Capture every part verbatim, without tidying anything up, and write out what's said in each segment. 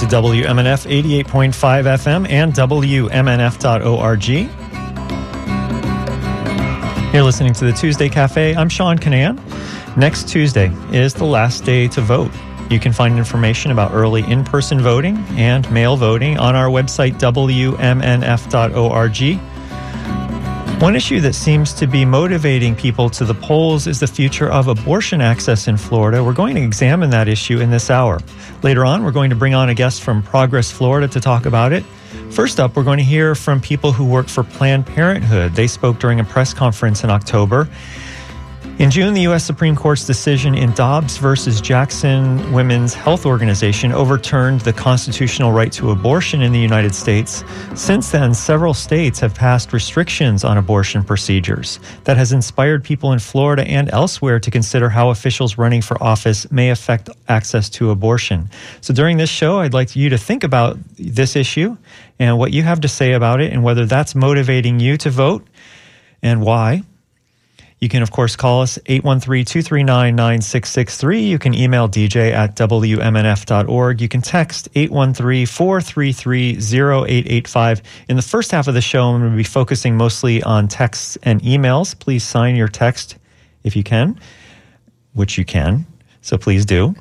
to W M N F eighty-eight point five F M and W M N F dot org. You're listening to the Tuesday Cafe. I'm Sean Canan. Next Tuesday is the last day to vote. You can find information about early in-person voting and mail voting on our website, W M N F dot org. One issue that seems to be motivating people to the polls is the future of abortion access in Florida. We're going to examine that issue in this hour. Later on, we're going to bring on a guest from Progress Florida to talk about it. First up, we're going to hear from people who work for Planned Parenthood. They spoke during a press conference in October. In June, the U S Supreme Court's decision in Dobbs versus Jackson Women's Health Organization overturned the constitutional right to abortion in the United States. Since then, several states have passed restrictions on abortion procedures. That has inspired people in Florida and elsewhere to consider how officials running for office may affect access to abortion. So during this show, I'd like you to think about this issue and what you have to say about it and whether that's motivating you to vote and why. You can, of course, call us eight one three, two three nine, nine six six three. You can email D J at W M N F dot org. You can text eight one three, four three three, zero eight eight five. In the first half of the show, I'm going to be focusing mostly on texts and emails. Please sign your text if you can, which you can. So please do.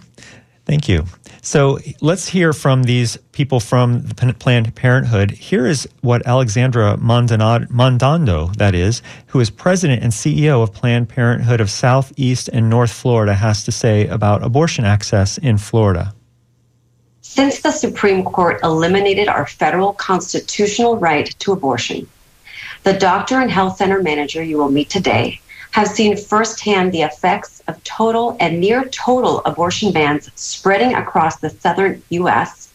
Thank you. So let's hear from these people from the Planned Parenthood. Here is what Alexandra Mandanad, Mandando, that is, who is president and C E O of Planned Parenthood of Southeast and North Florida, has to say about abortion access in Florida. Since the Supreme Court eliminated our federal constitutional right to abortion, the doctor and health center manager you will meet today have seen firsthand the effects of total and near-total abortion bans spreading across the southern U S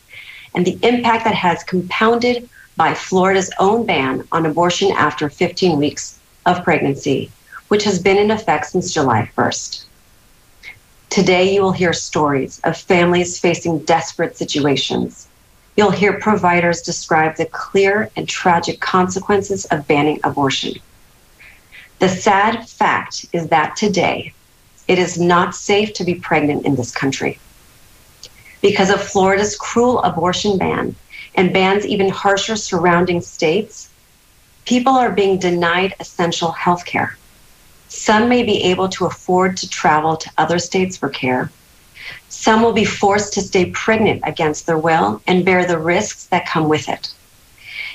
and the impact that has compounded by Florida's own ban on abortion after fifteen weeks of pregnancy, which has been in effect since July first. Today, you will hear stories of families facing desperate situations. You'll hear providers describe the clear and tragic consequences of banning abortion. The sad fact is that today, it is not safe to be pregnant in this country. Because of Florida's cruel abortion ban and bans even harsher surrounding states, people are being denied essential health care. Some may be able to afford to travel to other states for care. Some will be forced to stay pregnant against their will and bear the risks that come with it.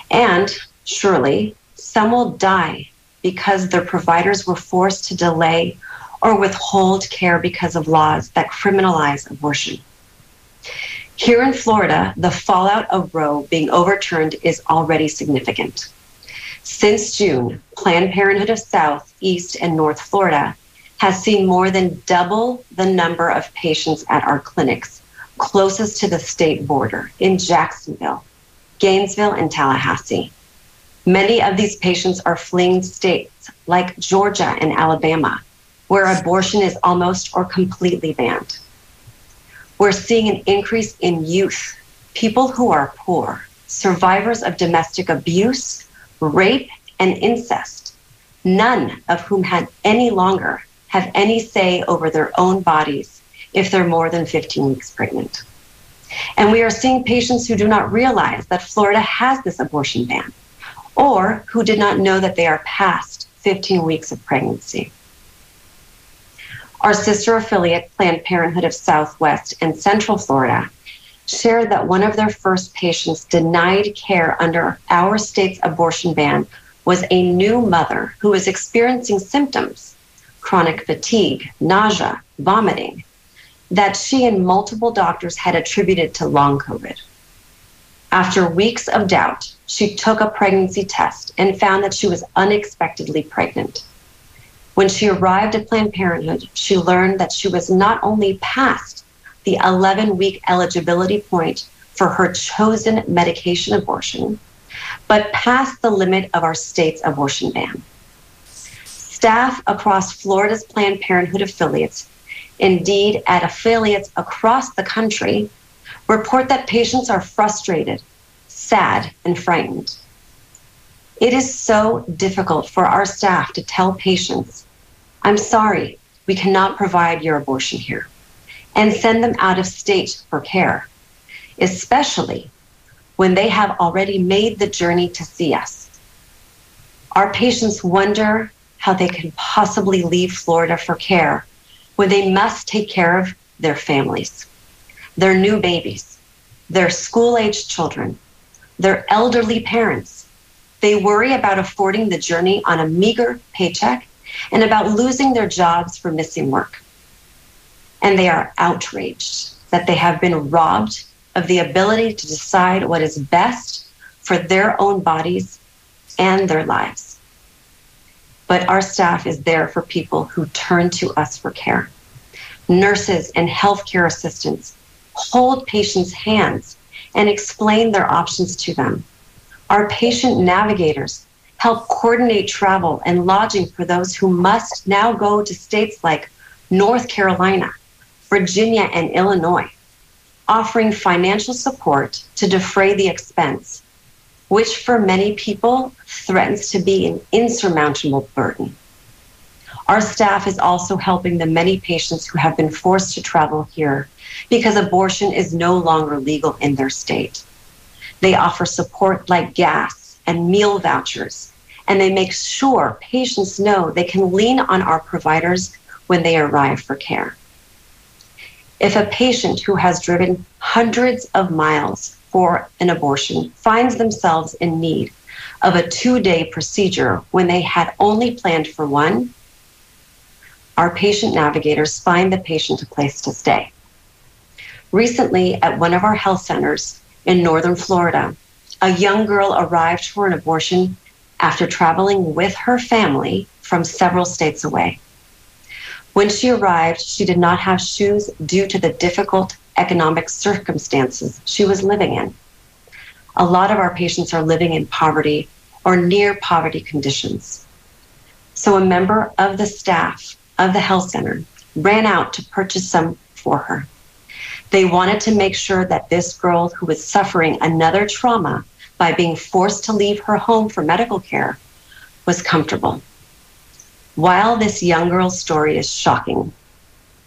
And surely, some will die because their providers were forced to delay or withhold care because of laws that criminalize abortion. Here in Florida, the fallout of Roe being overturned is already significant. Since June, Planned Parenthood of South, East, and North Florida has seen more than double the number of patients at our clinics closest to the state border in Jacksonville, Gainesville, and Tallahassee. Many of these patients are fleeing states like Georgia and Alabama, where abortion is almost or completely banned. We're seeing an increase in youth, people who are poor, survivors of domestic abuse, rape, and incest, none of whom had any longer have any say over their own bodies if they're more than fifteen weeks pregnant. And we are seeing patients who do not realize that Florida has this abortion ban, or who did not know that they are past fifteen weeks of pregnancy. Our sister affiliate, Planned Parenthood of Southwest and Central Florida, shared that one of their first patients denied care under our state's abortion ban was a new mother who was experiencing symptoms, chronic fatigue, nausea, vomiting, that she and multiple doctors had attributed to long COVID. After weeks of doubt, she took a pregnancy test and found that she was unexpectedly pregnant. When she arrived at Planned Parenthood, she learned that she was not only past the eleven-week eligibility point for her chosen medication abortion, but past the limit of our state's abortion ban. Staff across Florida's Planned Parenthood affiliates, indeed at affiliates across the country, report that patients are frustrated, sad, and frightened. It is so difficult for our staff to tell patients, "I'm sorry, we cannot provide your abortion here," and send them out of state for care. especially when they have already made the journey to see us. Our patients wonder how they can possibly leave Florida for care when they must take care of their families, their new babies, their school-aged children, their elderly parents. They worry about affording the journey on a meager paycheck and about losing their jobs for missing work. And they are outraged that they have been robbed of the ability to decide what is best for their own bodies and their lives. But our staff is there for people who turn to us for care. Nurses and healthcare assistants hold patients' hands and explain their options to them. Our patient navigators help coordinate travel and lodging for those who must now go to states like North Carolina, Virginia, and Illinois, offering financial support to defray the expense, which for many people threatens to be an insurmountable burden. Our staff is also helping the many patients who have been forced to travel here because abortion is no longer legal in their state. They offer support like gas and meal vouchers, and they make sure patients know they can lean on our providers when they arrive for care. If a patient who has driven hundreds of miles for an abortion finds themselves in need of a two-day procedure when they had only planned for one, our patient navigators find the patient a place to stay. Recently, at one of our health centers in northern Florida, a young girl arrived for an abortion after traveling with her family from several states away. When she arrived, she did not have shoes due to the difficult economic circumstances she was living in. A lot of our patients are living in poverty or near poverty conditions. So a member of the staff of the health center ran out to purchase some for her. They wanted to make sure that this girl, who was suffering another trauma by being forced to leave her home for medical care, was comfortable. While this young girl's story is shocking,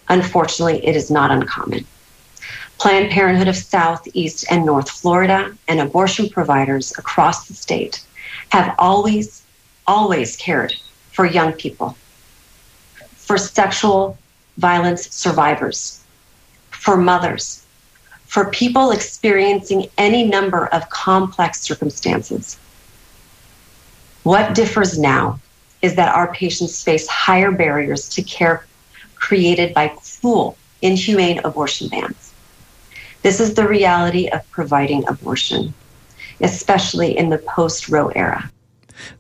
unfortunately, it is not uncommon. Planned Parenthood of Southeast and North Florida and abortion providers across the state have always, always cared for young people, for sexual violence survivors, for mothers, for people experiencing any number of complex circumstances. What differs now is that our patients face higher barriers to care created by cruel, inhumane abortion bans. This is the reality of providing abortion, especially in the post-Roe era.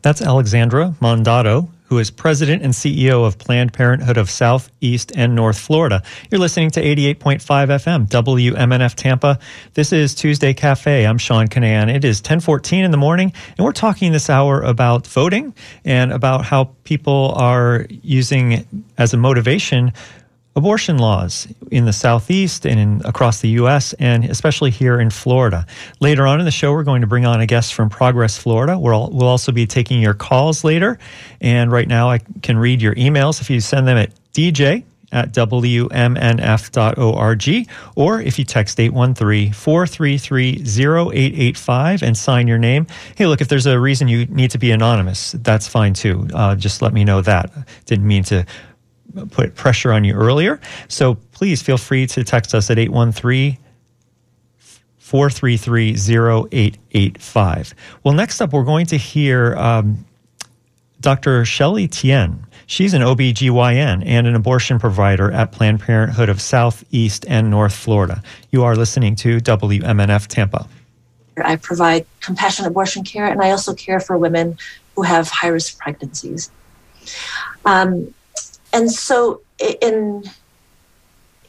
That's Alexandra Mandanad, who is president and C E O of Planned Parenthood of Southeast and North Florida. You're listening to eighty-eight point five F M, W M N F Tampa. This is Tuesday Cafe. I'm Sean Canan. It is ten fourteen in the morning, and we're talking this hour about voting and about how people are using as a motivation abortion laws in the Southeast and in, across the U S, and especially here in Florida. Later on in the show, we're going to bring on a guest from Progress Florida. We'll, we'll also be taking your calls later. And right now, I can read your emails if you send them at D J at W M N F dot org, or if you text eight one three, four three three, zero eight eight five and sign your name. Hey, look, if there's a reason you need to be anonymous, that's fine too. Uh, just let me know that. Didn't mean to put pressure on you earlier. So please feel free to text us at eight one three, four three three, zero eight eight five. Well, next up, we're going to hear um, Doctor Shelley Tien. She's an O B G Y N and an abortion provider at Planned Parenthood of Southeast and North Florida. You are listening to W M N F Tampa. I provide compassionate abortion care, and I also care for women who have high-risk pregnancies. Um, And so in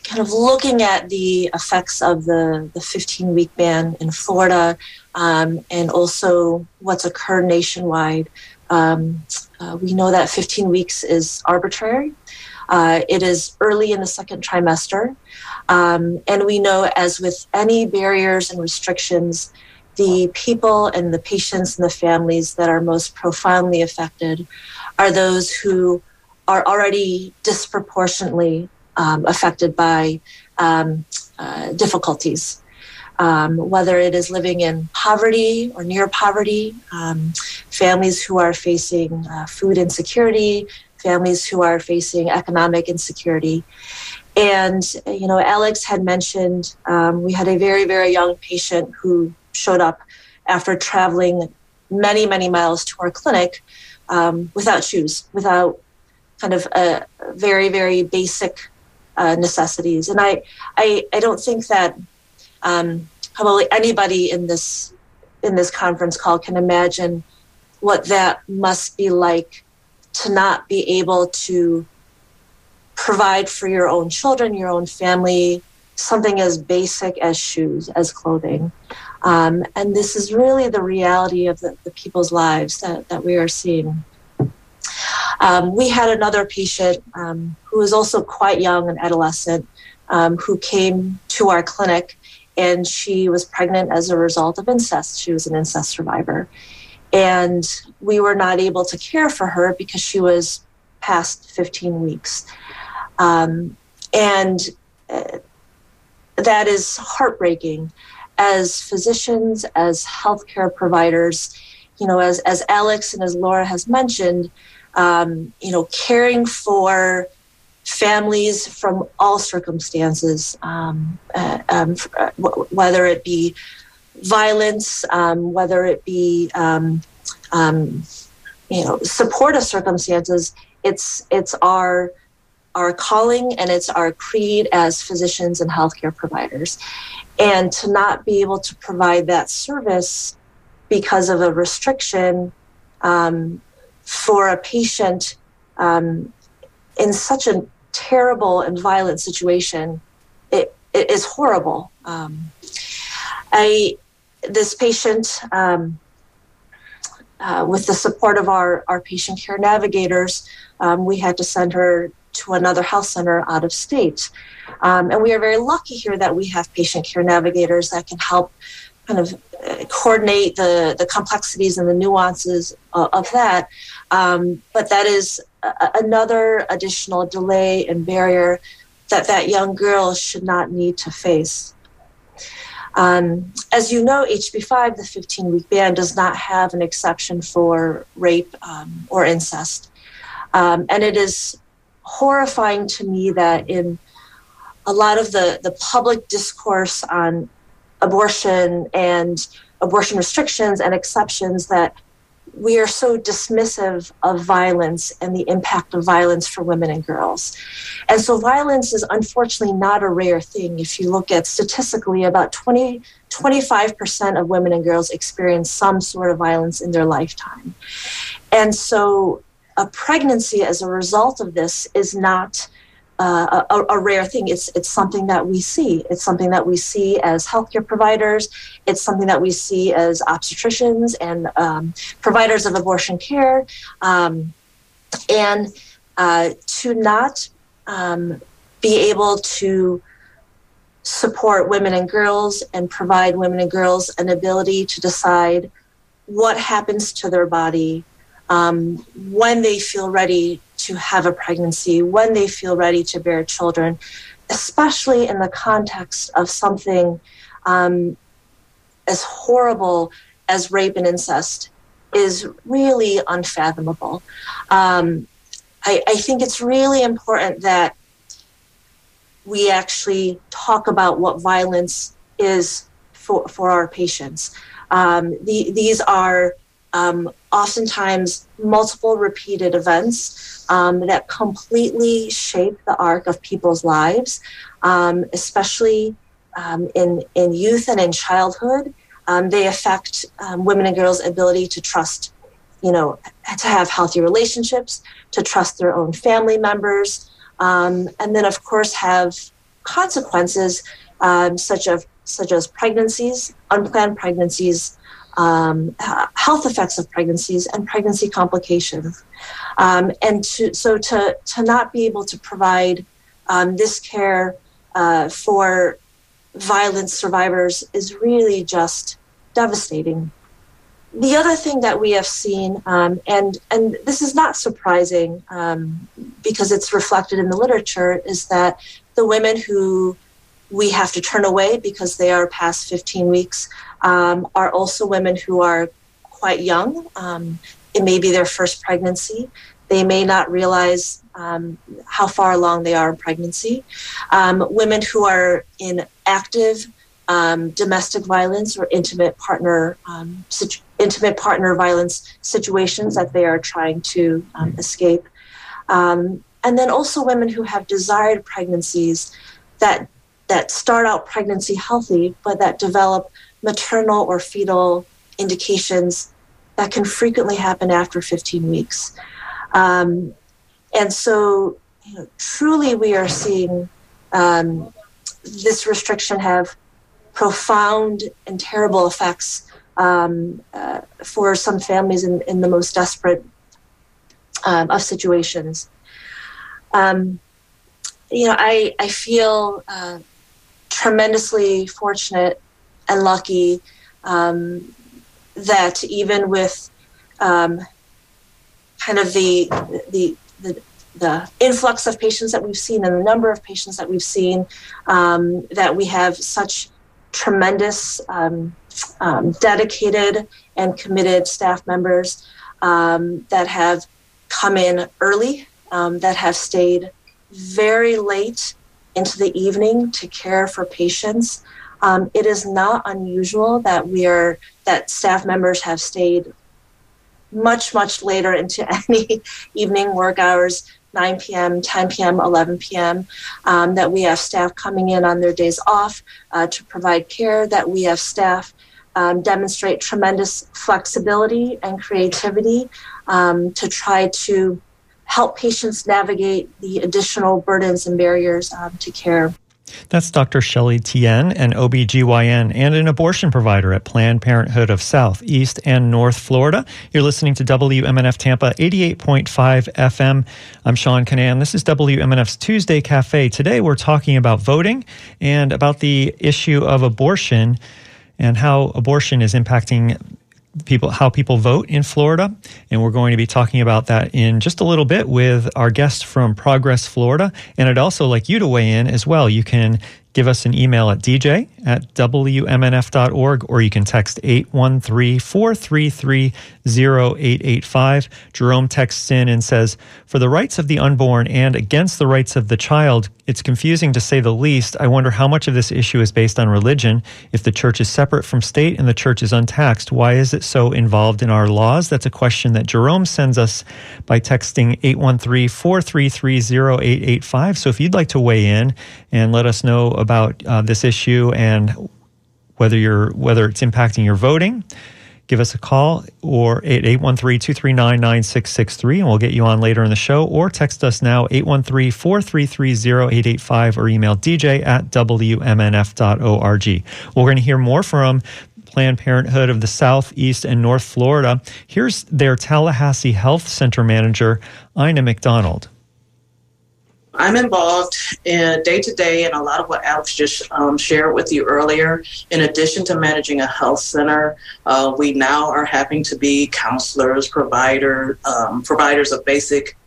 kind of looking at the effects of the fifteen-week ban in Florida, um, and also what's occurred nationwide, um, uh, we know that fifteen weeks is arbitrary. Uh, it is early in the second trimester. Um, and we know, as with any barriers and restrictions, the people and the patients and the families that are most profoundly affected are those who are already disproportionately um, affected by um, uh, difficulties. um, whether it is living in poverty or near poverty, um, families who are facing uh, food insecurity, families who are facing economic insecurity. And, you know, Alex had mentioned um, we had a very, very young patient who showed up after traveling many, many miles to our clinic um, without shoes, without kind of a very, very basic uh, necessities. And I, I, I don't think that um, probably anybody in this in this conference call can imagine what that must be like to not be able to provide for your own children, your own family, something as basic as shoes, as clothing. Um, and this is really the reality of the, the people's lives that, that we are seeing. Um, we had another patient um, who was also quite young, an adolescent, um, who came to our clinic, and she was pregnant as a result of incest. She was an incest survivor. And we were not able to care for her because she was past fifteen weeks. Um, and uh, that is heartbreaking. As physicians, as healthcare providers, you know, as, as Alex and as Laura has mentioned, um, you know, caring for families from all circumstances, um, uh, um, w- whether it be violence, um, whether it be, um, um, you know, supportive circumstances, it's it's our our calling and it's our creed as physicians and healthcare providers. And to not be able to provide that service because of a restriction um, for a patient um, in such a terrible and violent situation, it, it is horrible. Um, I this patient. Um, Uh, with the support of our, our patient care navigators, um, we had to send her to another health center out of state. Um, and we are very lucky here that we have patient care navigators that can help kind of coordinate the, the complexities and the nuances of, of that. Um, but that is a, another additional delay and barrier that that young girl should not need to face. Um, as you know, H B five, the fifteen-week ban, does not have an exception for rape um, or incest. Um, and it is horrifying to me that in a lot of the, the public discourse on abortion and abortion restrictions and exceptions that we are so dismissive of violence and the impact of violence for women and girls. And so violence is unfortunately not a rare thing. If you look at statistically, about twenty, twenty-five percent of women and girls experience some sort of violence in their lifetime. And so a pregnancy as a result of this is not uh, a, a rare thing. It's, it's something that we see. It's something that we see as healthcare providers. It's something that we see as obstetricians and um, providers of abortion care. Um, and uh, to not um, be able to support women and girls and provide women and girls an ability to decide what happens to their body um, when they feel ready to have a pregnancy, when they feel ready to bear children, especially in the context of something um, as horrible as rape and incest, is really unfathomable. Um, I, I think it's really important that we actually talk about what violence is for, for our patients. Um, the, these are um, oftentimes multiple repeated events Um, that completely shape the arc of people's lives, um, especially um, in, in youth and in childhood. Um, they affect um, women and girls' ability to trust, you know, to have healthy relationships, to trust their own family members, um, and then, of course, have consequences um, such, of, such as pregnancies, unplanned pregnancies, Um, health effects of pregnancies and pregnancy complications. Um, and to, so to, to not be able to provide um, this care uh, for violence survivors is really just devastating. The other thing that we have seen, um, and, and this is not surprising um, because it's reflected in the literature, is that the women who we have to turn away because they are past fifteen weeks, um, are also women who are quite young. Um, it may be their first pregnancy. They may not realize um, how far along they are in pregnancy. Um, women who are in active um, domestic violence or intimate partner um, situ- intimate partner violence situations that they are trying to um, escape. Um, and then also women who have desired pregnancies that that start out pregnancy healthy, but that develop maternal or fetal indications that can frequently happen after fifteen weeks. Um, and so, you know, truly we are seeing um, this restriction have profound and terrible effects um, uh, for some families in, in the most desperate um, of situations. Um, you know, I, I feel uh, tremendously fortunate and lucky um, that even with um, kind of the, the the the influx of patients that we've seen and the number of patients that we've seen, um, that we have such tremendous, um, um, dedicated and committed staff members um, that have come in early, um, that have stayed very late into the evening to care for patients. Um, it is not unusual that we are that staff members have stayed much, much later into any evening work hours, nine p.m., ten p.m., eleven p.m., um, that we have staff coming in on their days off uh, to provide care, that we have staff um, demonstrate tremendous flexibility and creativity um, to try to help patients navigate the additional burdens and barriers um, to care. That's Doctor Shelley Tien, an O B G Y N and an abortion provider at Planned Parenthood of Southeast and North Florida. You're listening to W M N F Tampa eighty-eight point five F M. I'm Sean Canan. This is W M N F's Tuesday Cafe. Today we're talking about voting and about the issue of abortion and how abortion is impacting people, how people vote in Florida. And we're going to be talking about that in just a little bit with our guest from Progress Florida. And I'd also like you to weigh in as well. You can give us an email at d j at w m n f dot org, or you can text eight one three, four three three, zero eight eight five. Jerome texts in and says, "For the rights of the unborn and against the rights of the child, it's confusing to say the least. I wonder how much of this issue is based on religion. If the church is separate from state and the church is untaxed, why is it so involved in our laws?" That's a question that Jerome sends us by texting eight one three, four three three, zero eight eight five. So if you'd like to weigh in and let us know about uh, this issue and whether you're whether it's impacting your voting, give us a call or at eight one three, two three nine, nine six six three, and we'll get you on later in the show, or text us now eight one three, four three three, zero eight eight five, or email d j at w m n f dot org. We're going to hear more from Planned Parenthood of the Southeast and North Florida. Here's their Tallahassee Health Center manager, Ina McDonald. I'm involved in day-to-day and a lot of what Alex just um, shared with you earlier. In addition to managing a health center, uh, we now are having to be counselors, provider, um, providers of basic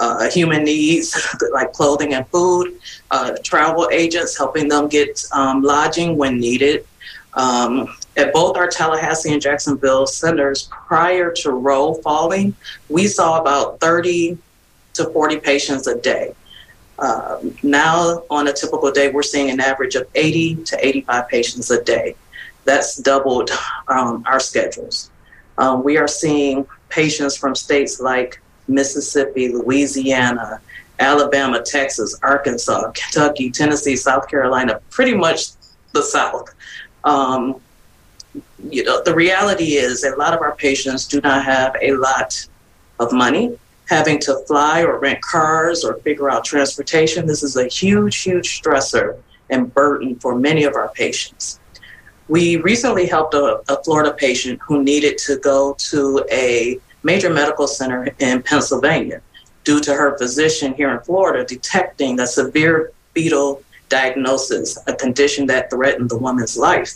uh, human needs like clothing and food, uh, travel agents, helping them get um, lodging when needed. Um, at both our Tallahassee and Jacksonville centers, prior to Roe falling, we saw about thirty to forty patients a day. Uh, now, on a typical day, we're seeing an average of eighty to eighty-five patients a day. That's doubled um, our schedules. Um, we are seeing patients from states like Mississippi, Louisiana, Alabama, Texas, Arkansas, Kentucky, Tennessee, South Carolina, pretty much the South. Um, you know, the reality is a lot of our patients do not have a lot of money. Having to fly or rent cars or figure out transportation, this is a huge, huge stressor and burden for many of our patients. We recently helped a, a Florida patient who needed to go to a major medical center in Pennsylvania due to her physician here in Florida detecting a severe fetal diagnosis, a condition that threatened the woman's life.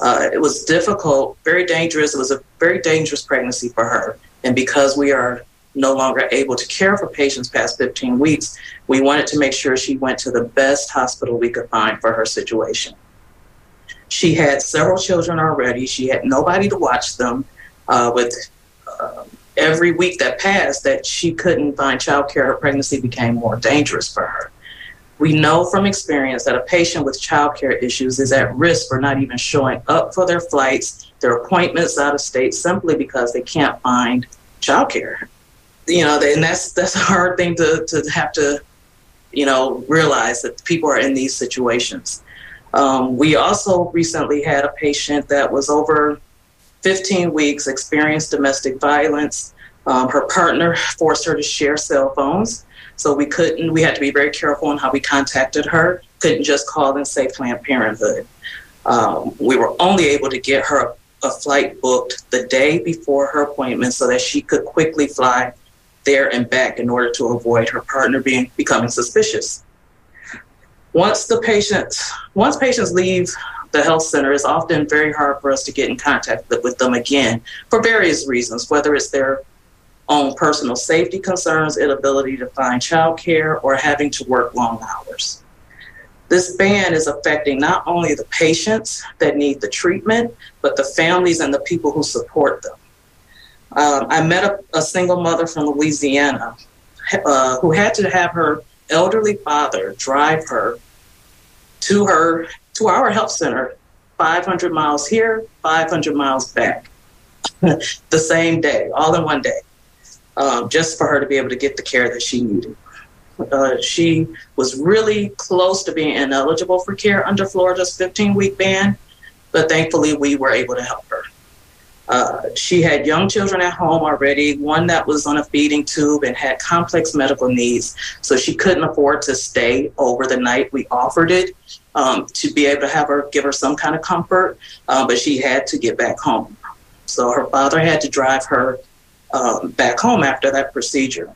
Uh, it was difficult, very dangerous. It was a very dangerous pregnancy for her. And because we are no longer able to care for patients past fifteen weeks, we wanted to make sure she went to the best hospital we could find for her situation. She had several children already. She had nobody to watch them. Uh, with uh, every week that passed that she couldn't find childcare, her pregnancy became more dangerous for her. We know from experience that a patient with childcare issues is at risk for not even showing up for their flights, their appointments out of state, simply because they can't find childcare. You know, and that's that's a hard thing to, to have to, you know, realize that people are in these situations. Um, we also recently had a patient that was over fifteen weeks, experienced domestic violence. Um, her partner forced her to share cell phones. So we couldn't, we had to be very careful on how we contacted her. Couldn't just call and say Planned Parenthood. Um, we were only able to get her a flight booked the day before her appointment so that she could quickly fly there and back in order to avoid her partner being becoming suspicious. Once the patients, once patients leave the health center, it's often very hard for us to get in contact with them again for various reasons, whether it's their own personal safety concerns, inability to find childcare, or having to work long hours. This ban is affecting not only the patients that need the treatment, but the families and the people who support them. Um, I met a, a single mother from Louisiana uh, who had to have her elderly father drive her to her to our health center, five hundred miles here, five hundred miles back, the same day, all in one day, um, just for her to be able to get the care that she needed. Uh, she was really close to being ineligible for care under Florida's fifteen-week ban, but thankfully we were able to help her. Uh, she had young children at home already, one that was on a feeding tube and had complex medical needs, so she couldn't afford to stay over the night. We offered it um, to be able to have her, give her some kind of comfort, uh, but she had to get back home. So her father had to drive her um, back home after that procedure.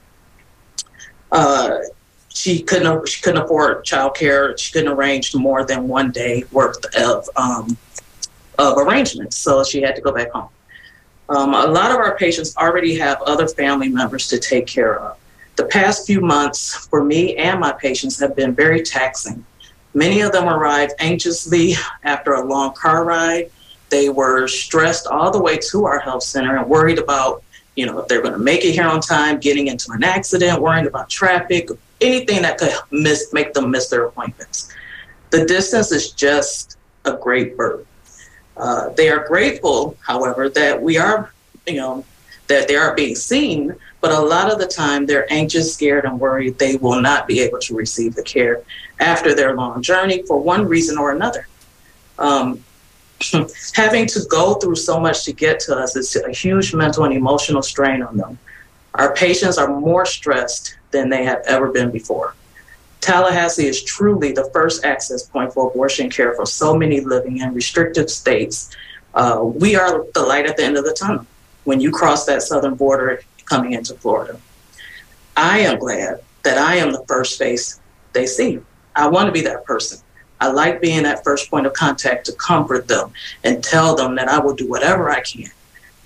Uh, she couldn't she couldn't afford childcare. She couldn't arrange more than one day worth of um, of arrangements, so she had to go back home. Um, a lot of our patients already have other family members to take care of. The past few months for me and my patients have been very taxing. Many of them arrived anxiously after a long car ride. They were stressed all the way to our health center and worried about, you know, if they're going to make it here on time, getting into an accident, worrying about traffic, anything that could miss, make them miss their appointments. The distance is just a great burden. Uh, they are grateful, however, that we are, you know, that they are being seen, but a lot of the time they're anxious, scared, and worried they will not be able to receive the care after their long journey for one reason or another. Um, having to go through so much to get to us is a huge mental and emotional strain on them. Our patients are more stressed than they have ever been before. Tallahassee is truly the first access point for abortion care for so many living in restrictive states. Uh, we are the light at the end of the tunnel when you cross that southern border coming into Florida. I am glad that I am the first face they see. I want to be that person. I like being that first point of contact to comfort them and tell them that I will do whatever I can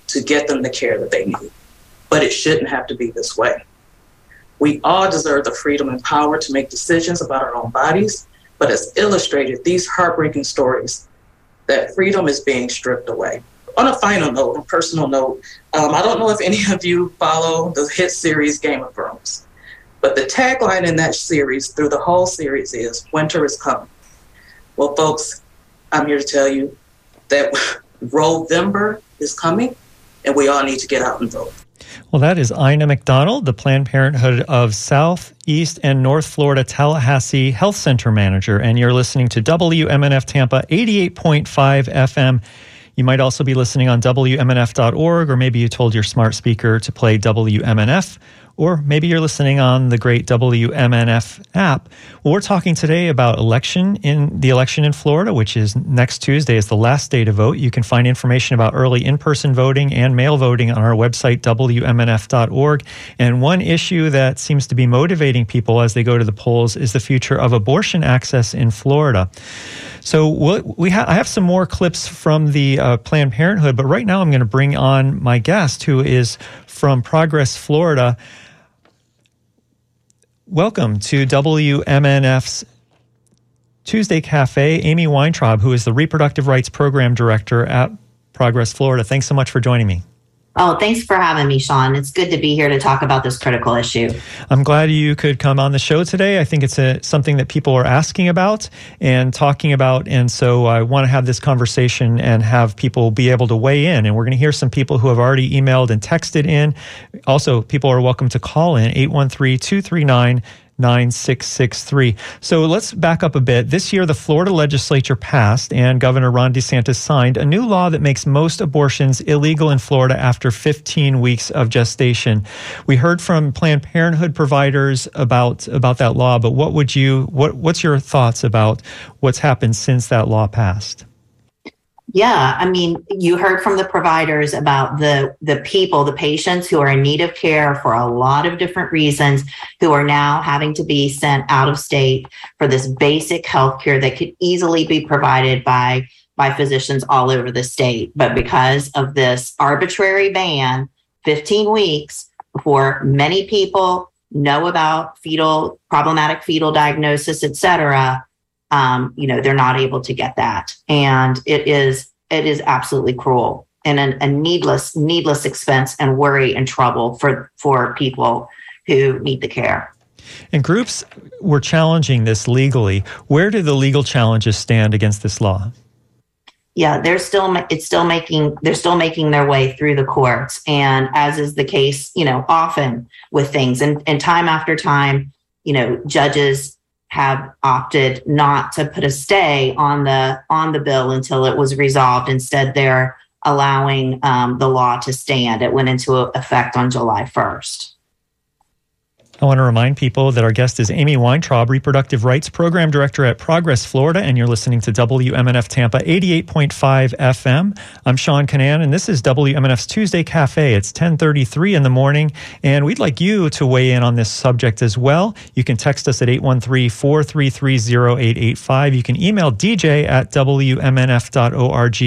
to get them the care that they need. But it shouldn't have to be this way. We all deserve the freedom and power to make decisions about our own bodies, but as illustrated, these heartbreaking stories, that freedom is being stripped away. On a final note, a personal note, um, I don't know if any of you follow the hit series Game of Thrones, but the tagline in that series through the whole series is, "Winter is coming." Well, folks, I'm here to tell you that November is coming, and we all need to get out and vote. Well, that is Ina McDonald, the Planned Parenthood of Southeast and North Florida Tallahassee Health Center Manager, and you're listening to W M N F Tampa eighty-eight point five F M. You might also be listening on W M N F dot org, or maybe you told your smart speaker to play W M N F, or maybe you're listening on the great W M N F app. Well, we're talking today about election in the election in Florida, which is next Tuesday is the last day to vote. You can find information about early in-person voting and mail voting on our website, W M N F dot org. And one issue that seems to be motivating people as they go to the polls is the future of abortion access in Florida. So we'll, we ha- I have some more clips from the uh, Planned Parenthood, but right now I'm going to bring on my guest, who is from Progress Florida. Welcome to W M N F's Tuesday Cafe, Amy Weintraub, who is the Reproductive Rights Program Director at Progress Florida. Thanks so much for joining me. Oh, thanks for having me, Sean. It's good to be here to talk about this critical issue. I'm glad you could come on the show today. I think it's a, something that people are asking about and talking about, and so I want to have this conversation and have people be able to weigh in. And we're going to hear some people who have already emailed and texted in. Also, people are welcome to call in, eight one three, two three nine, nine six six three. So let's back up a bit. This year, the Florida legislature passed and Governor Ron DeSantis signed a new law that makes most abortions illegal in Florida after fifteen weeks of gestation. We heard from Planned Parenthood providers about, about that law, but what would you, what, what's your thoughts about what's happened since that law passed? Yeah, I mean, you heard from the providers about the the people, the patients who are in need of care for a lot of different reasons, who are now having to be sent out of state for this basic health care that could easily be provided by, by physicians all over the state. But because of this arbitrary ban, fifteen weeks, for many people know about fetal, problematic fetal diagnosis, et cetera, Um, you know, they're not able to get that. And it is it is absolutely cruel and a, a needless, needless expense and worry and trouble for, for people who need the care. And groups were challenging this legally. Where do the legal challenges stand against this law? Yeah, they're still it's still making they're still making their way through the courts. And as is the case, you know, often with things, and, and time after time, you know, judges have opted not to put a stay on the on the bill until it was resolved. Instead, they're allowing um, the law to stand. It went into effect on July first. I want to remind people that our guest is Amy Weintraub, Reproductive Rights Program Director at Progress Florida, and you're listening to W M N F Tampa eighty-eight point five F M. I'm Sean Canan, and this is W M N F's Tuesday Cafe. It's ten thirty-three in the morning, and we'd like you to weigh in on this subject as well. You can text us at eight one three, four three three, zero eight eight five. You can email D J at W M N F dot org,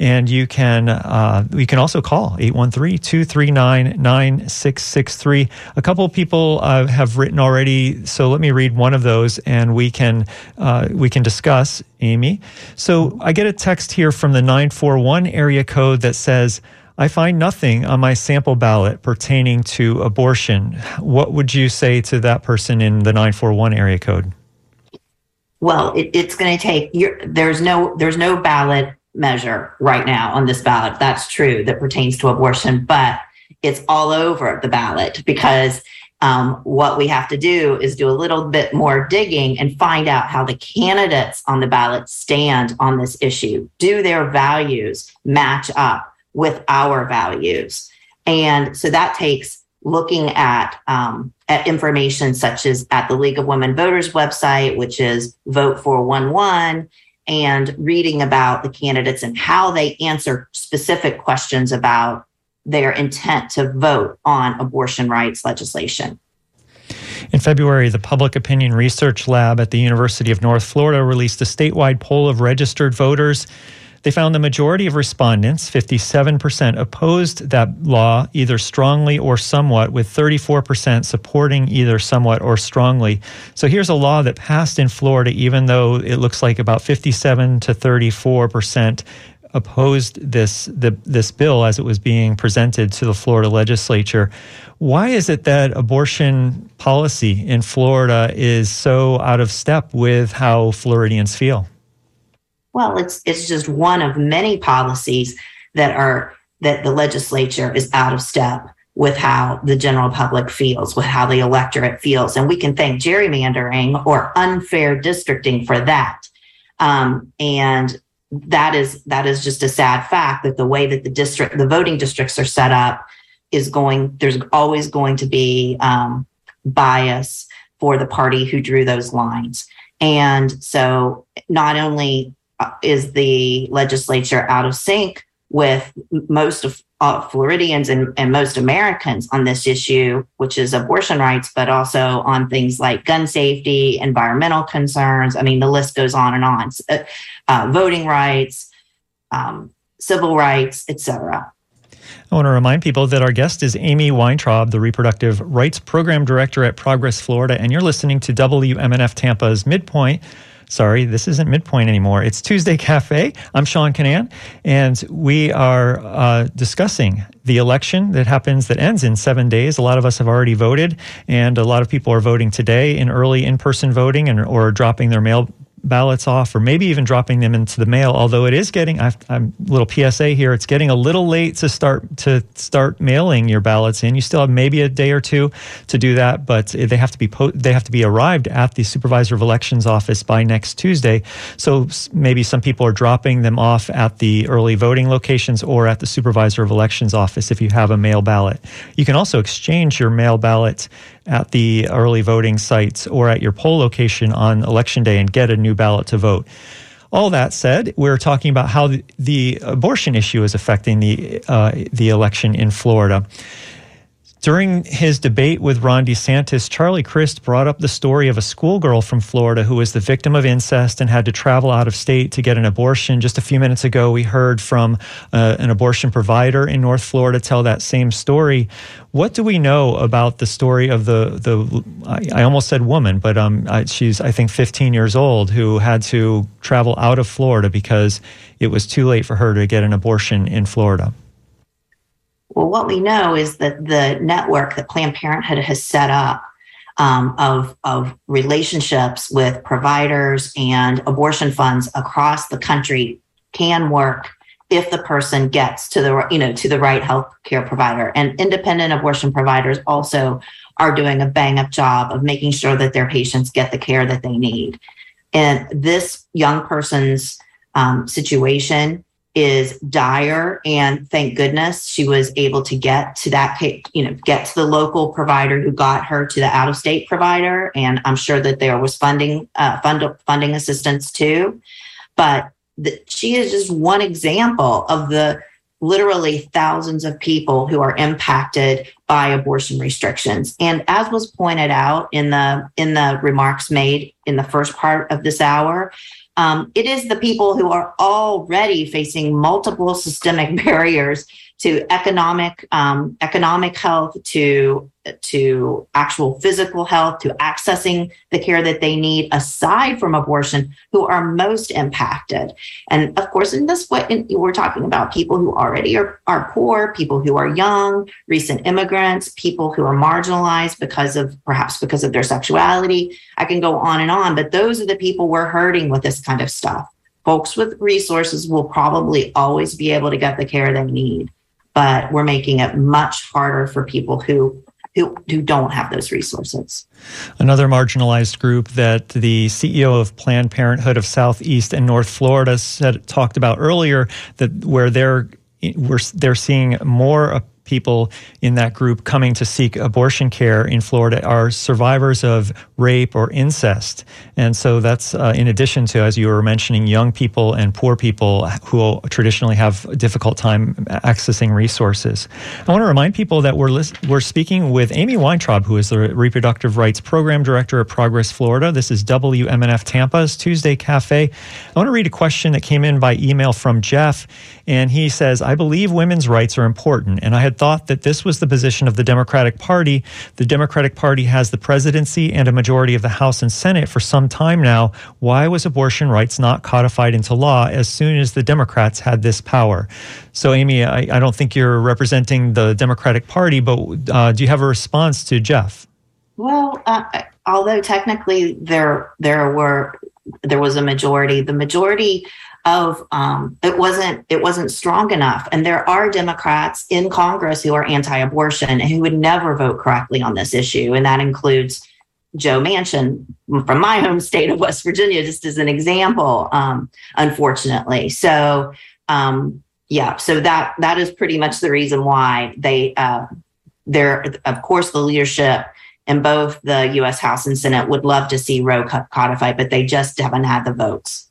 and you can, uh, you can also call eight one three, two three nine, nine six six three. A couple of people Uh, have written already, so let me read one of those, and we can uh, we can discuss, Amy. So I get a text here from the nine four one area code that says, "I find nothing on my sample ballot pertaining to abortion." What would you say to that person in the nine four one area code? Well, it, it's going to take your, there's no there's no ballot measure right now on this ballot. That's true that pertains to abortion, but it's all over the ballot because. Um, what we have to do is do a little bit more digging and find out how the candidates on the ballot stand on this issue. Do their values match up with our values? And so that takes looking at, um, at information such as at the League of Women Voters website, which is Vote four eleven, and reading about the candidates and how they answer specific questions about their intent to vote on abortion rights legislation. In February, the Public Opinion Research Lab at the University of North Florida released a statewide poll of registered voters. They found the majority of respondents, fifty-seven percent, opposed that law either strongly or somewhat, with thirty-four percent supporting either somewhat or strongly. So here's a law that passed in Florida, even though it looks like about fifty-seven to thirty-four percent opposed this the, this bill as it was being presented to the Florida legislature. Why is it that abortion policy in Florida is so out of step with how Floridians feel? Well, it's it's just one of many policies that are that the legislature is out of step with how the general public feels, with how the electorate feels. And we can thank gerrymandering or unfair districting for that. Um, and That is that is just a sad fact that the way that the district, the voting districts are set up is going, there's always going to be um, bias for the party who drew those lines. And so not only is the legislature out of sync with most of uh, Floridians and, and most Americans on this issue, which is abortion rights, but also on things like gun safety, environmental concerns. I mean, the list goes on and on. Uh, uh, voting rights, um, civil rights, et cetera. I want to remind people that our guest is Amy Weintraub, the Reproductive Rights Program Director at Progress Florida, and you're listening to W M N F Tampa's Midpoint. Sorry, this isn't Midpoint anymore. It's Tuesday Cafe. I'm Sean Canan, and we are uh, discussing the election that happens, that ends in seven days. A lot of us have already voted, and a lot of people are voting today in early in-person voting and or dropping their mail ballots off, or maybe even dropping them into the mail. Although it is getting, I've, I'm a little P S A here, it's getting a little late to start to start mailing your ballots in. You still have maybe a day or two to do that, but they have to be po- they have to be arrived at the Supervisor of Elections office by next Tuesday. So maybe some people are dropping them off at the early voting locations or at the Supervisor of Elections office if you have a mail ballot. You can also exchange your mail ballot at the early voting sites or at your poll location on election day and get a new ballot to vote. All that said, we're talking about how the, the abortion issue is affecting the uh, the election in Florida. During his debate with Ron DeSantis, Charlie Crist brought up the story of a schoolgirl from Florida who was the victim of incest and had to travel out of state to get an abortion. Just a few minutes ago, we heard from uh, an abortion provider in North Florida tell that same story. What do we know about the story of the, the I, I almost said woman, but um, I, she's, I think, fifteen years old, who had to travel out of Florida because it was too late for her to get an abortion in Florida? Well, what we know is that the network that Planned Parenthood has set up um, of, of relationships with providers and abortion funds across the country can work if the person gets to the, you know, to the right healthcare provider. And independent abortion providers also are doing a bang-up job of making sure that their patients get the care that they need. And this young person's um, situation is dire, and thank goodness she was able to get to that, you know, get to the local provider who got her to the out-of-state provider, and I'm sure that there was funding, uh, fund, funding assistance too. But the, she is just one example of the literally thousands of people who are impacted by abortion restrictions. And as was pointed out in the in the remarks made in the first part of this hour, Um, it is the people who are already facing multiple systemic barriers to economic um, economic health, to, to actual physical health, to accessing the care that they need, aside from abortion, who are most impacted. And of course, in this way, we're talking about people who already are, are poor, people who are young, recent immigrants, people who are marginalized because of, perhaps because of their sexuality. I can go on and on, but those are the people we're hurting with this kind of stuff. Folks with resources will probably always be able to get the care they need, but we're making it much harder for people who who, who don't have those resources. Another marginalized group that the C E O of Planned Parenthood of Southeast and North Florida said, talked about earlier, that where they're we're, they're seeing more people in that group coming to seek abortion care in Florida are survivors of rape or incest. And so that's uh, in addition to, as you were mentioning, young people and poor people who traditionally have a difficult time accessing resources. I want to remind people that we're list- we're speaking with Amy Weintraub, who is the Reproductive Rights Program Director at Progress Florida. This is W M N F Tampa's Tuesday Cafe. I want to read a question that came in by email from Jeff, and he says, I believe women's rights are important, and I had thought that this was the position of the Democratic Party. The Democratic Party has the presidency and a majority of the House and Senate for some time now. Why was abortion rights not codified into law as soon as the Democrats had this power? So, Amy, I, I don't think you're representing the Democratic Party, but uh, do you have a response to Jeff? Well, uh, although technically there there were there was a majority, the majority of um, it wasn't it wasn't strong enough. And there are Democrats in Congress who are anti-abortion and who would never vote correctly on this issue. And that includes Joe Manchin from my home state of West Virginia, just as an example, um, unfortunately. So, um, yeah, so that that is pretty much the reason why they uh, they're, of course, the leadership in both the U S House and Senate would love to see Roe codified, but they just haven't had the votes.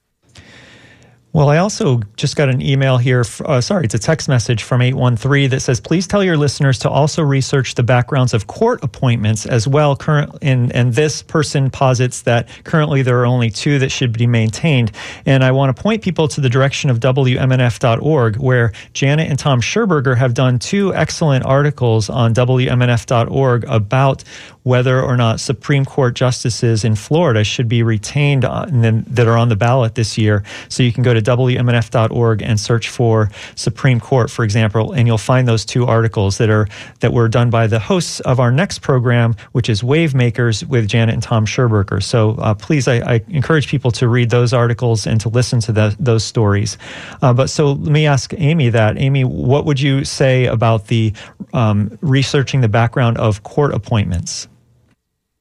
Well, I also just got an email here, uh, sorry, it's a text message from eight one three that says, please tell your listeners to also research the backgrounds of court appointments as well. Current, and, and this person posits that currently there are only two that should be maintained. And I want to point people to the direction of W M N F dot org, where Janet and Tom Scherberger have done two excellent articles on W M N F dot org about whether or not Supreme Court justices in Florida should be retained on, and that are on the ballot this year. So you can go to W M N F dot org and search for Supreme Court, for example, and you'll find those two articles that are that were done by the hosts of our next program, which is Wavemakers with Janet and Tom Scherberger. So uh, please, I, I encourage people to read those articles and to listen to the, those stories. Uh, but so let me ask Amy that. Amy, what would you say about the um, researching the background of court appointments?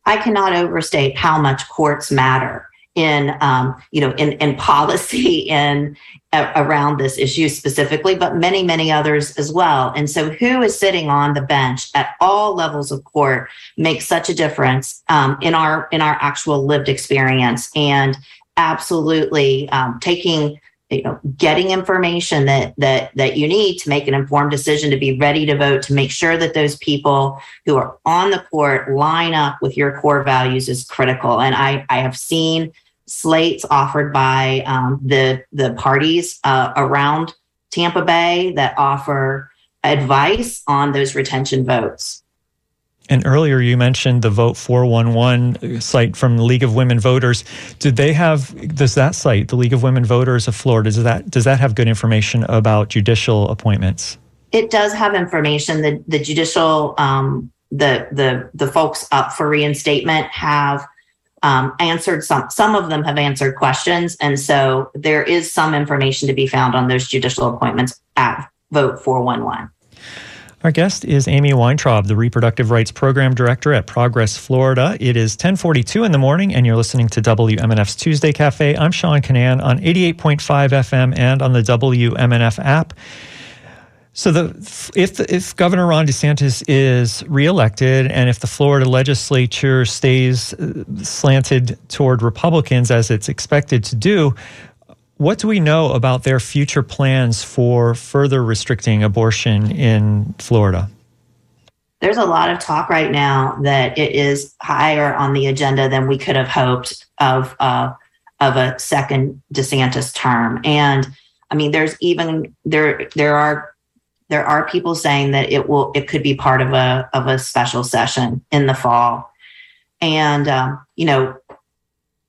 I cannot overstate how much courts matter in, um, you know, in, in policy in uh, around this issue specifically, but many, many others as well. And so who is sitting on the bench at all levels of court makes such a difference um, in our in our actual lived experience. And absolutely um, taking, you know, getting information that that that you need to make an informed decision, to be ready to vote, to make sure that those people who are on the court line up with your core values is critical. And I, I have seen slates offered by um, the the parties uh, around Tampa Bay that offer advice on those retention votes. And earlier you mentioned the Vote four eleven site from the League of Women Voters. Did they have, does that site, the League of Women Voters of Florida, does that, does that have good information about judicial appointments? It does have information. The, the judicial, um, the, the, the folks up for reinstatement have um, answered some, some of them have answered questions. And so there is some information to be found on those judicial appointments at Vote four eleven. Our guest is Amy Weintraub, the Reproductive Rights Program Director at Progress Florida. It is ten forty-two in the morning, and you're listening to W M N F's Tuesday Cafe. I'm Sean Canan on eighty-eight point five F M and on the W M N F app. So the, if, the, if Governor Ron DeSantis is reelected, and if the Florida legislature stays slanted toward Republicans, as it's expected to do, what do we know about their future plans for further restricting abortion in Florida? There's a lot of talk right now that it is higher on the agenda than we could have hoped of uh, of a second DeSantis term. And I mean, there's even there there are there are people saying that it will it could be part of a of a special session in the fall. And um, you know,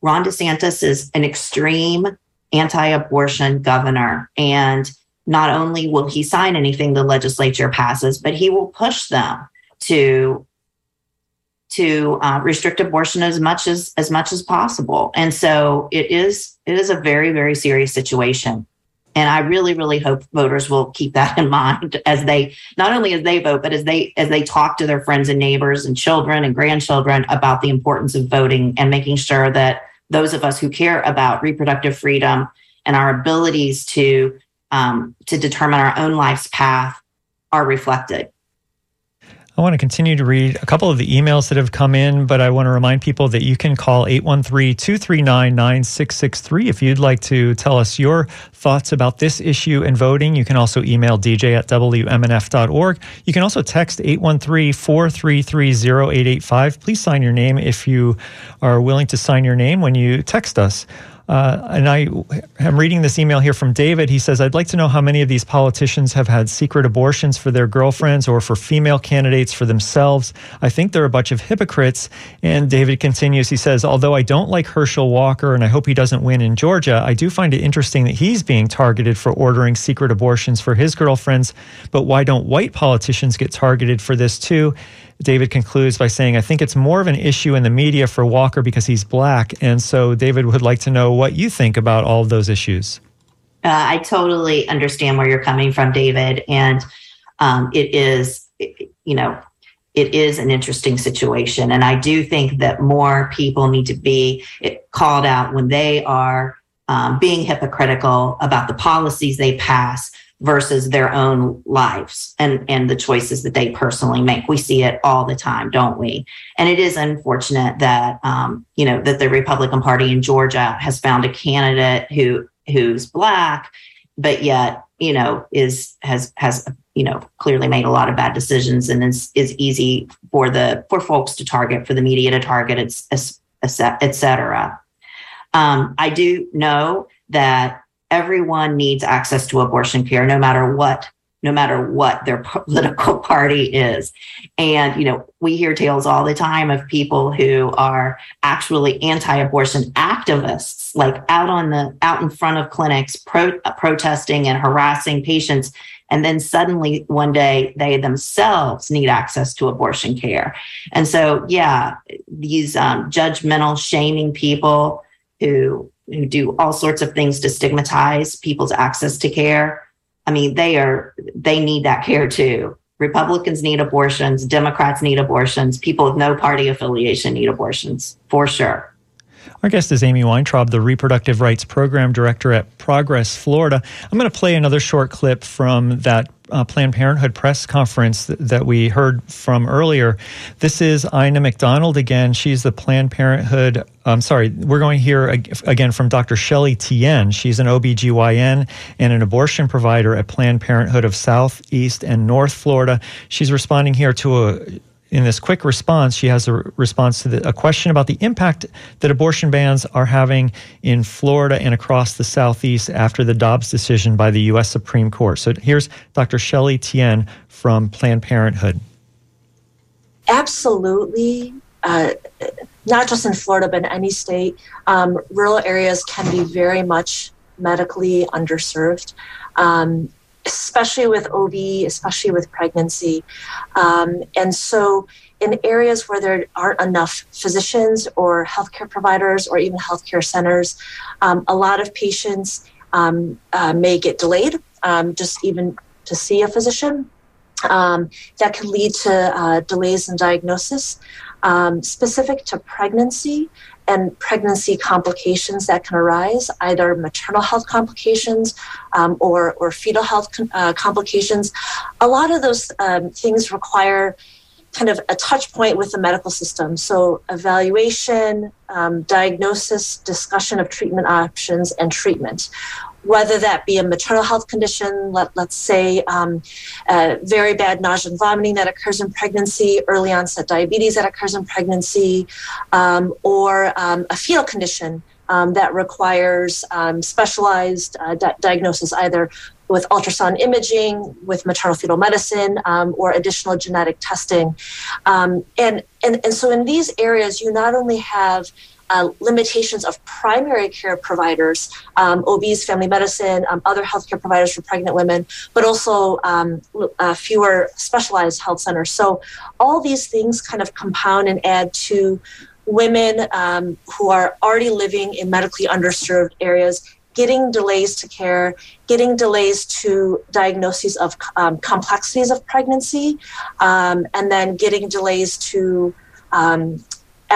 Ron DeSantis is an extreme anti-abortion governor. And not only will he sign anything the legislature passes, but he will push them to, to uh, restrict abortion as much as, as much as possible. And so it is, it is a very, very serious situation. And I really, really hope voters will keep that in mind as they, not only as they vote, but as they, as they talk to their friends and neighbors and children and grandchildren about the importance of voting and making sure that those of us who care about reproductive freedom and our abilities to um, to determine our own life's path are reflected. I want to continue to read a couple of the emails that have come in, but I want to remind people that you can call eight one three, two three nine, nine six six three if you'd like to tell us your thoughts about this issue and voting. You can also email D J at W M N F dot org. You can also text eight one three, four three three, zero eight eight five. Please sign your name if you are willing to sign your name when you text us. Uh, and I am reading this email here from David. He says, I'd like to know how many of these politicians have had secret abortions for their girlfriends or for female candidates for themselves. I think they're a bunch of hypocrites. And David continues, he says, although I don't like Herschel Walker and I hope he doesn't win in Georgia, I do find it interesting that he's being targeted for ordering secret abortions for his girlfriends. But why don't white politicians get targeted for this too? David concludes by saying, I think it's more of an issue in the media for Walker because he's black. And so David would like to know what you think about all of those issues. Uh, I totally understand where you're coming from, David. And um, it is, you know, it is an interesting situation. And I do think that more people need to be called out when they are um, being hypocritical about the policies they pass versus their own lives and, and the choices that they personally make. We see it all the time, don't we? And it is unfortunate that, um, you know, that the Republican Party in Georgia has found a candidate who who's Black, but yet, you know, is, has, has, you know, clearly made a lot of bad decisions, and is, is easy for the, for folks to target, for the media to target, it's, et cetera. Um, I do know that everyone needs access to abortion care, no matter what, no matter what their political party is. And, you know, we hear tales all the time of people who are actually anti-abortion activists, like out on the, out in front of clinics, pro- protesting and harassing patients. And then suddenly one day they themselves need access to abortion care. And so, yeah, these um, judgmental, shaming people who, who do all sorts of things to stigmatize people's access to care, I mean, they are, they need that care too. Republicans need abortions, Democrats need abortions, people with no party affiliation need abortions, for sure. Our guest is Amy Weintraub, the Reproductive Rights Program Director at Progress Florida. I'm going to play another short clip from that uh, Planned Parenthood press conference th- that we heard from earlier. This is Ina McDonald again. She's the Planned Parenthood, I'm sorry, we're going to hear ag- again from Doctor Shelley Tien. She's an O B G Y N and an abortion provider at Planned Parenthood of Southeast and North Florida. She's responding here to a... In this quick response, she has a response to the, a question about the impact that abortion bans are having in Florida and across the Southeast after the Dobbs decision by the U S Supreme Court. So here's Doctor Shelley Tien from Planned Parenthood. Absolutely. Uh, not just in Florida, but in any state, um, rural areas can be very much medically underserved, um, especially with O B, especially with pregnancy. Um, and so in areas where there aren't enough physicians or healthcare providers or even healthcare centers, um, a lot of patients um, uh, may get delayed um, just even to see a physician. Um, that can lead to uh, delays in diagnosis, um, specific to pregnancy and pregnancy complications that can arise, either maternal health complications um, or, or fetal health uh, complications. A lot of those um, things require kind of a touch point with the medical system. So evaluation, um, diagnosis, discussion of treatment options, and treatment. Whether that be a maternal health condition, let, let's say um, uh, very bad nausea and vomiting that occurs in pregnancy, early onset diabetes that occurs in pregnancy, um, or um, a fetal condition um, that requires um, specialized uh, di- diagnosis, either with ultrasound imaging, with maternal fetal medicine, um, or additional genetic testing. Um, and, and, and so in these areas, you not only have Uh, limitations of primary care providers, um, O Bs, family medicine, um, other healthcare providers for pregnant women, but also um, uh, fewer specialized health centers. So all these things kind of compound and add to women um, who are already living in medically underserved areas, getting delays to care, getting delays to diagnoses of um, complexities of pregnancy, um, and then getting delays to um,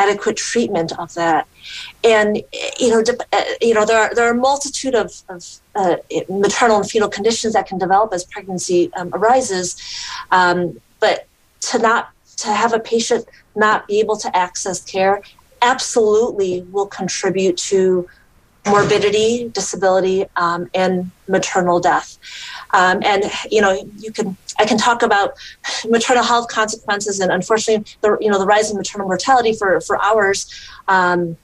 adequate treatment of that. And, you know, you know, there are, there are a multitude of, of uh, maternal and fetal conditions that can develop as pregnancy um, arises. Um, but to not, to have a patient not be able to access care absolutely will contribute to morbidity, disability, um, and maternal death. Um, and, you know, you can, I can talk about maternal health consequences and unfortunately, the, you know, the rise in maternal mortality for, for hours. Um,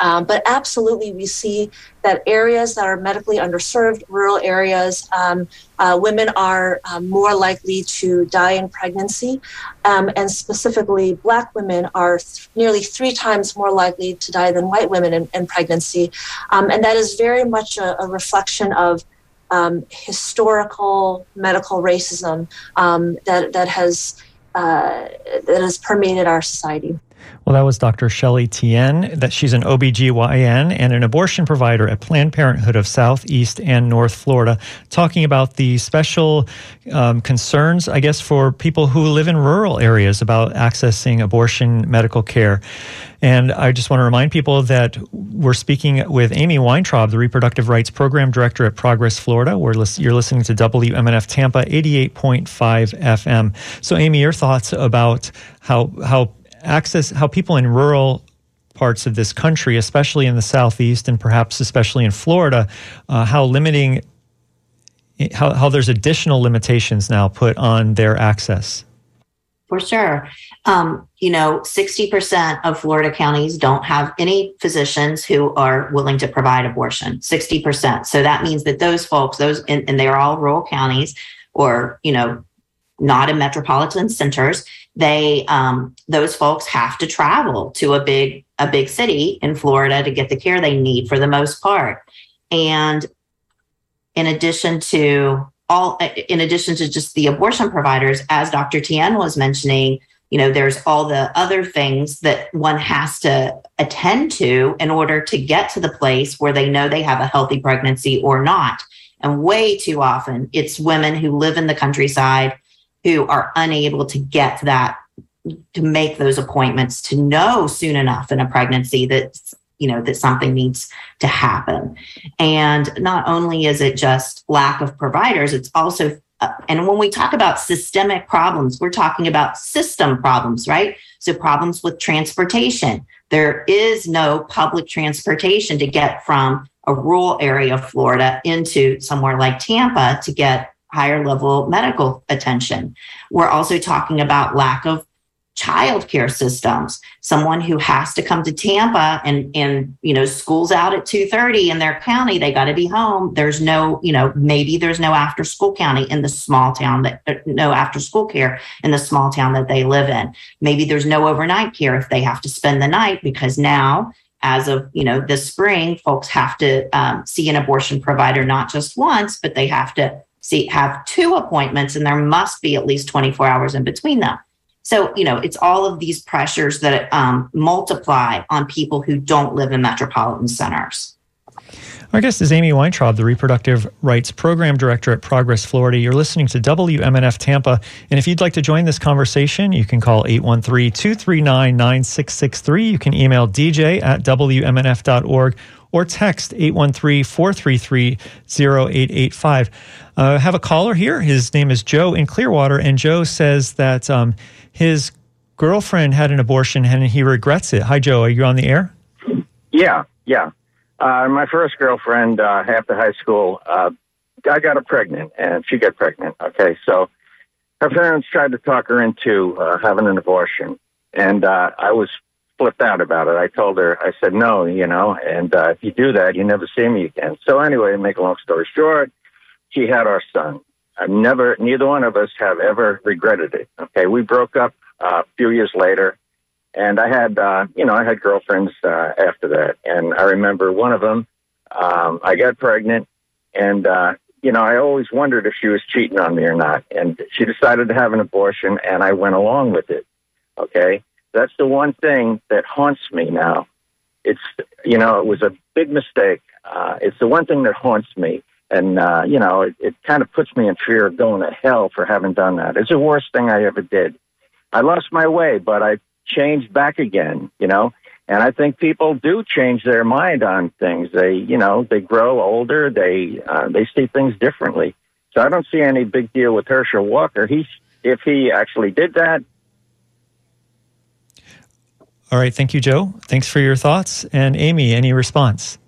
um, but absolutely, we see that areas that are medically underserved, rural areas, um, uh, women are um, more likely to die in pregnancy. Um, and specifically, Black women are th- nearly three times more likely to die than white women in, in pregnancy. Um, and that is very much a, a reflection of Um, historical medical racism um, that that has uh, that has permeated our society. Well, that was Doctor Shelley Tien. That she's an O B G Y N and an abortion provider at Planned Parenthood of Southeast and North Florida, talking about the special um, concerns, I guess, for people who live in rural areas about accessing abortion medical care. And I just want to remind people that we're speaking with Amy Weintraub, the Reproductive Rights Program Director at Progress Florida. We're lis- you're listening to W M N F Tampa eighty-eight point five F M. So, Amy, your thoughts about how how access, how people in rural parts of this country, especially in the Southeast and perhaps especially in Florida, uh, how limiting, how, how there's additional limitations now put on their access. For sure. Um, you know, sixty percent of Florida counties don't have any physicians who are willing to provide abortion, sixty percent. So that means that those folks, those, and, and they're all rural counties or, you know, not in metropolitan centers, they, um, those folks have to travel to a big, a big city in Florida to get the care they need for the most part. And in addition to all, in addition to just the abortion providers, as Doctor Tien was mentioning, you know, there's all the other things that one has to attend to in order to get to the place where they know they have a healthy pregnancy or not. And way too often it's women who live in the countryside who are unable to get that, to make those appointments, to know soon enough in a pregnancy that, you know, that something needs to happen. And not only is it just lack of providers, it's also, and when we talk about systemic problems, we're talking about system problems, right? So problems with transportation. There is no public transportation to get from a rural area of Florida into somewhere like Tampa to get higher level medical attention. We're also talking about lack of childcare systems. Someone who has to come to Tampa and, and you know, school's out at two thirty in their county, they got to be home. There's no, you know, maybe there's no after school county in the small town that, no after school care in the small town that they live in. Maybe there's no overnight care if they have to spend the night, because now, as of, you know, this spring, folks have to um, see an abortion provider, not just once, but they have to See, have two appointments, and there must be at least twenty-four hours in between them. So, you know, it's all of these pressures that um, multiply on people who don't live in metropolitan centers. Our guest is Amy Weintraub, the Reproductive Rights Program Director at Progress Florida. You're listening to W M N F Tampa. And if you'd like to join this conversation, you can call eight one three, two three nine, nine six six three. You can email d j at w m n f dot org. Or text eight one three, four three three, zero eight eight five. Uh, have a caller here. His name is Joe in Clearwater. And Joe says that um, his girlfriend had an abortion and he regrets it. Hi, Joe. Are you on the air? Yeah, yeah. Uh, my first girlfriend, uh, after high school, uh, I got her pregnant and she got pregnant. Okay, so her parents tried to talk her into uh, having an abortion. And uh, I was flipped out about it. I told her, I said, no, you know, and uh, if you do that, you never see me again. So anyway, to make a long story short, she had our son. I've never, neither one of us have ever regretted it. Okay. We broke up uh, a few years later, and I had, uh, you know, I had girlfriends uh, after that. And I remember one of them, um, I got pregnant, and, uh, you know, I always wondered if she was cheating on me or not. And she decided to have an abortion, and I went along with it. Okay. That's the one thing that haunts me now. It's, you know, it was a big mistake. Uh, it's the one thing that haunts me. And, uh, you know, it, it kind of puts me in fear of going to hell for having done that. It's the worst thing I ever did. I lost my way, but I changed back again, you know. And I think people do change their mind on things. They, you know, they grow older. They uh, they see things differently. So I don't see any big deal with Herschel Walker. He, if he actually did that, all right. Thank you, Joe. Thanks for your thoughts. And Amy, any response?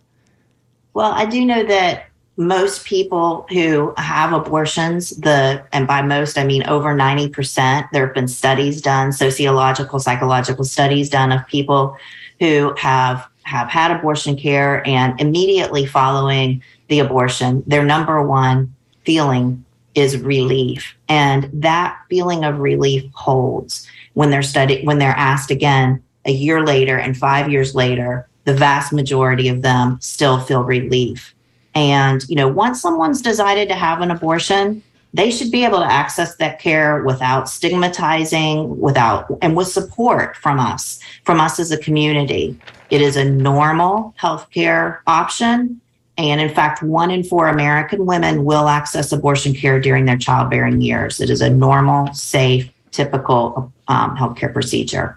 Well, I do know that most people who have abortions, the and by most, I mean over ninety percent, there have been studies done, sociological, psychological studies done of people who have, have had abortion care, and immediately following the abortion, their number one feeling is relief. And that feeling of relief holds when they're study, when they're asked again, a year later and five years later, the vast majority of them still feel relief. And, you know, once someone's decided to have an abortion, they should be able to access that care without stigmatizing, without, and with support from us, from us as a community. It is a normal healthcare option. And in fact, one in four American women will access abortion care during their childbearing years. It is a normal, safe, typical um, healthcare procedure.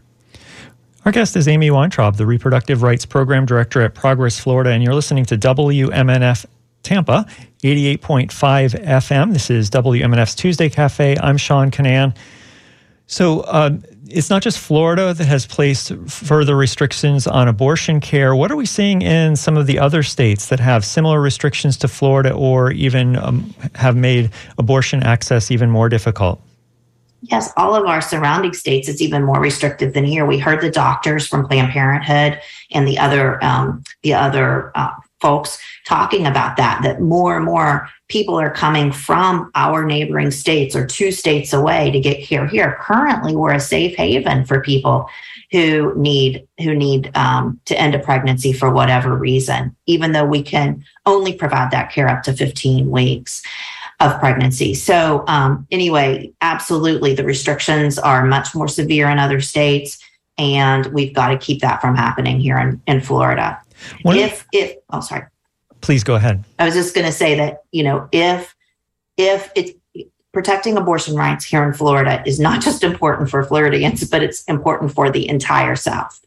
Our guest is Amy Weintraub, the Reproductive Rights Program Director at Progress Florida, and you're listening to W M N F Tampa, eighty-eight point five F M. This is W M N F's Tuesday Cafe. I'm Sean Canan. So uh, it's not just Florida that has placed further restrictions on abortion care. What are we seeing in some of the other states that have similar restrictions to Florida or even um, have made abortion access even more difficult? Yes, all of our surrounding states, it's even more restrictive than here. We heard the doctors from Planned Parenthood and the other um, the other uh, folks talking about that, that more and more people are coming from our neighboring states or two states away to get care here. Currently, we're a safe haven for people who need who need um, to end a pregnancy for whatever reason, even though we can only provide that care up to fifteen weeks. Of pregnancy. So um, anyway, absolutely, the restrictions are much more severe in other states, and we've got to keep that from happening here in, in Florida. What if, if, oh, sorry. Please go ahead. I was just going to say that, you know, if, if it's protecting abortion rights here in Florida is not just important for Floridians, but it's important for the entire South.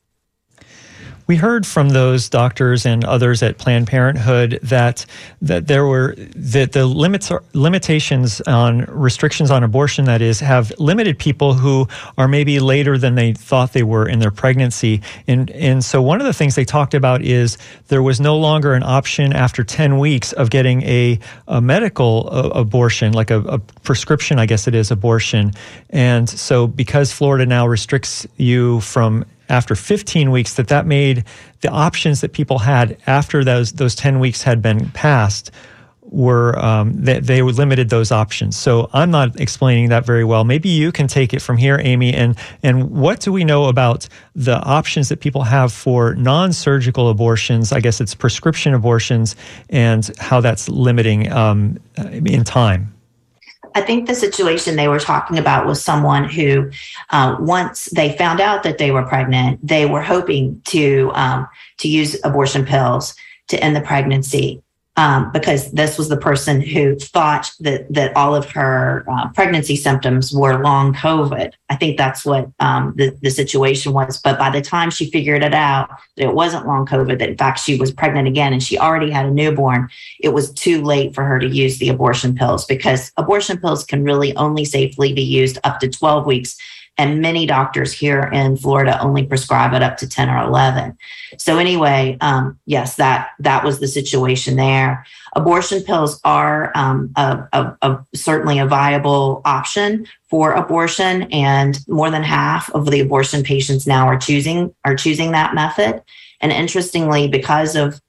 We heard from those doctors and others at Planned Parenthood that that there were that the limits are, limitations on restrictions on abortion, that is, have limited people who are maybe later than they thought they were in their pregnancy. And and so one of the things they talked about is there was no longer an option after ten weeks of getting a, a medical uh, abortion, like a, a prescription, I guess it is, abortion. And so because Florida now restricts you from after fifteen weeks, that that made the options that people had after those those ten weeks had been passed were um, that they, they limited those options. So I'm not explaining that very well. Maybe you can take it from here, Amy. And and what do we know about the options that people have for non-surgical abortions? I guess it's prescription abortions, and how that's limiting um, in time. I think the situation they were talking about was someone who, uh, once they found out that they were pregnant, they were hoping to um, to use abortion pills to end the pregnancy, um, because this was the person who thought that that all of her uh, pregnancy symptoms were long COVID. I think that's what um, the, the situation was. But by the time she figured it out, that it wasn't long COVID, that in fact she was pregnant again and she already had a newborn, it was too late for her to use the abortion pills, because abortion pills can really only safely be used up to twelve weeks. And many doctors here in Florida only prescribe it up to ten or eleven. So anyway, um, yes, that that was the situation there. Abortion pills are um, a, a, a, certainly a viable option for abortion, and more than half of the abortion patients now are choosing are choosing that method. And interestingly, because of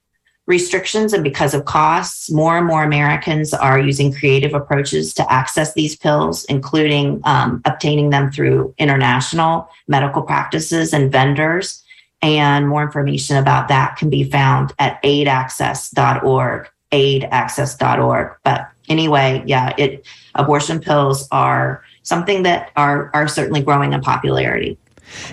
restrictions and because of costs, more and more Americans are using creative approaches to access these pills, including um, obtaining them through international medical practices and vendors. And more information about that can be found at aid access dot org, aid access dot org. But anyway, yeah, it abortion pills are something that are are certainly growing in popularity.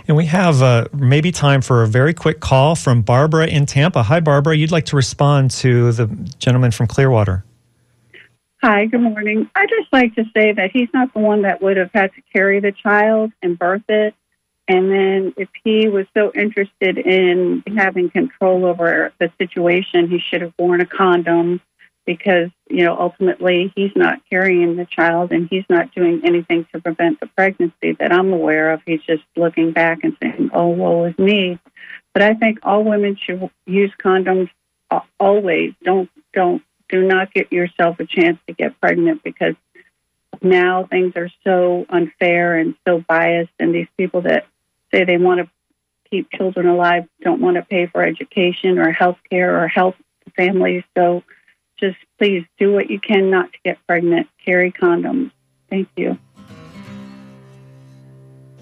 And we have uh, maybe time for a very quick call from Barbara in Tampa. Hi, Barbara. You'd like to respond to the gentleman from Clearwater. Hi, good morning. I'd just like to say that he's not the one that would have had to carry the child and birth it. And then if he was so interested in having control over the situation, he should have worn a condom, because, you know, ultimately he's not carrying the child and he's not doing anything to prevent the pregnancy that I'm aware of. He's just looking back and saying, oh, woe is me. But I think all women should use condoms always. Don't, don't, do not give yourself a chance to get pregnant, because now things are so unfair and so biased, and these people that say they want to keep children alive don't want to pay for education or health care or help families. So just please do what you can not to get pregnant. Carry condoms. Thank you.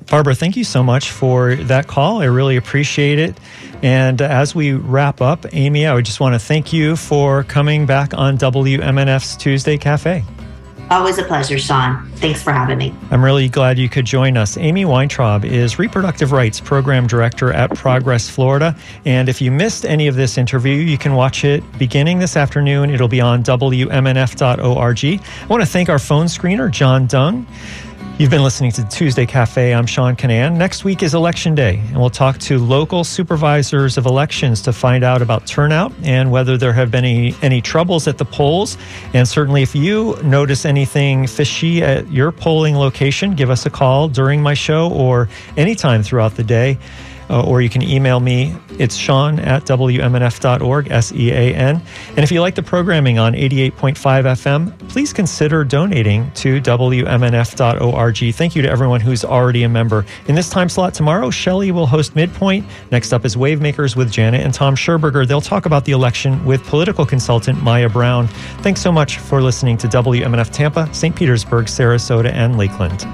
Barbara, thank you so much for that call. I really appreciate it. And as we wrap up, Amy, I would just want to thank you for coming back on W M N F's Tuesday Cafe. Always a pleasure, Sean. Thanks for having me. I'm really glad you could join us. Amy Weintraub is Reproductive Rights Program Director at Progress Florida. And if you missed any of this interview, you can watch it beginning this afternoon. It'll be on W M N F dot org. I want to thank our phone screener, John Dung. You've been listening to the Tuesday Cafe. I'm Sean Canan. Next week is Election Day, and we'll talk to local supervisors of elections to find out about turnout and whether there have been any, any troubles at the polls. And certainly if you notice anything fishy at your polling location, give us a call during my show or anytime throughout the day. Uh, or you can email me. It's Sean at W M N F dot org, S E A N. And if you like the programming on eighty-eight point five F M, please consider donating to W M N F dot org. Thank you to everyone who's already a member. In this time slot tomorrow, Shelley will host Midpoint. Next up is Wavemakers with Janet and Tom Scherberger. They'll talk about the election with political consultant Maya Brown. Thanks so much for listening to W M N F Tampa, Saint Petersburg, Sarasota, and Lakeland.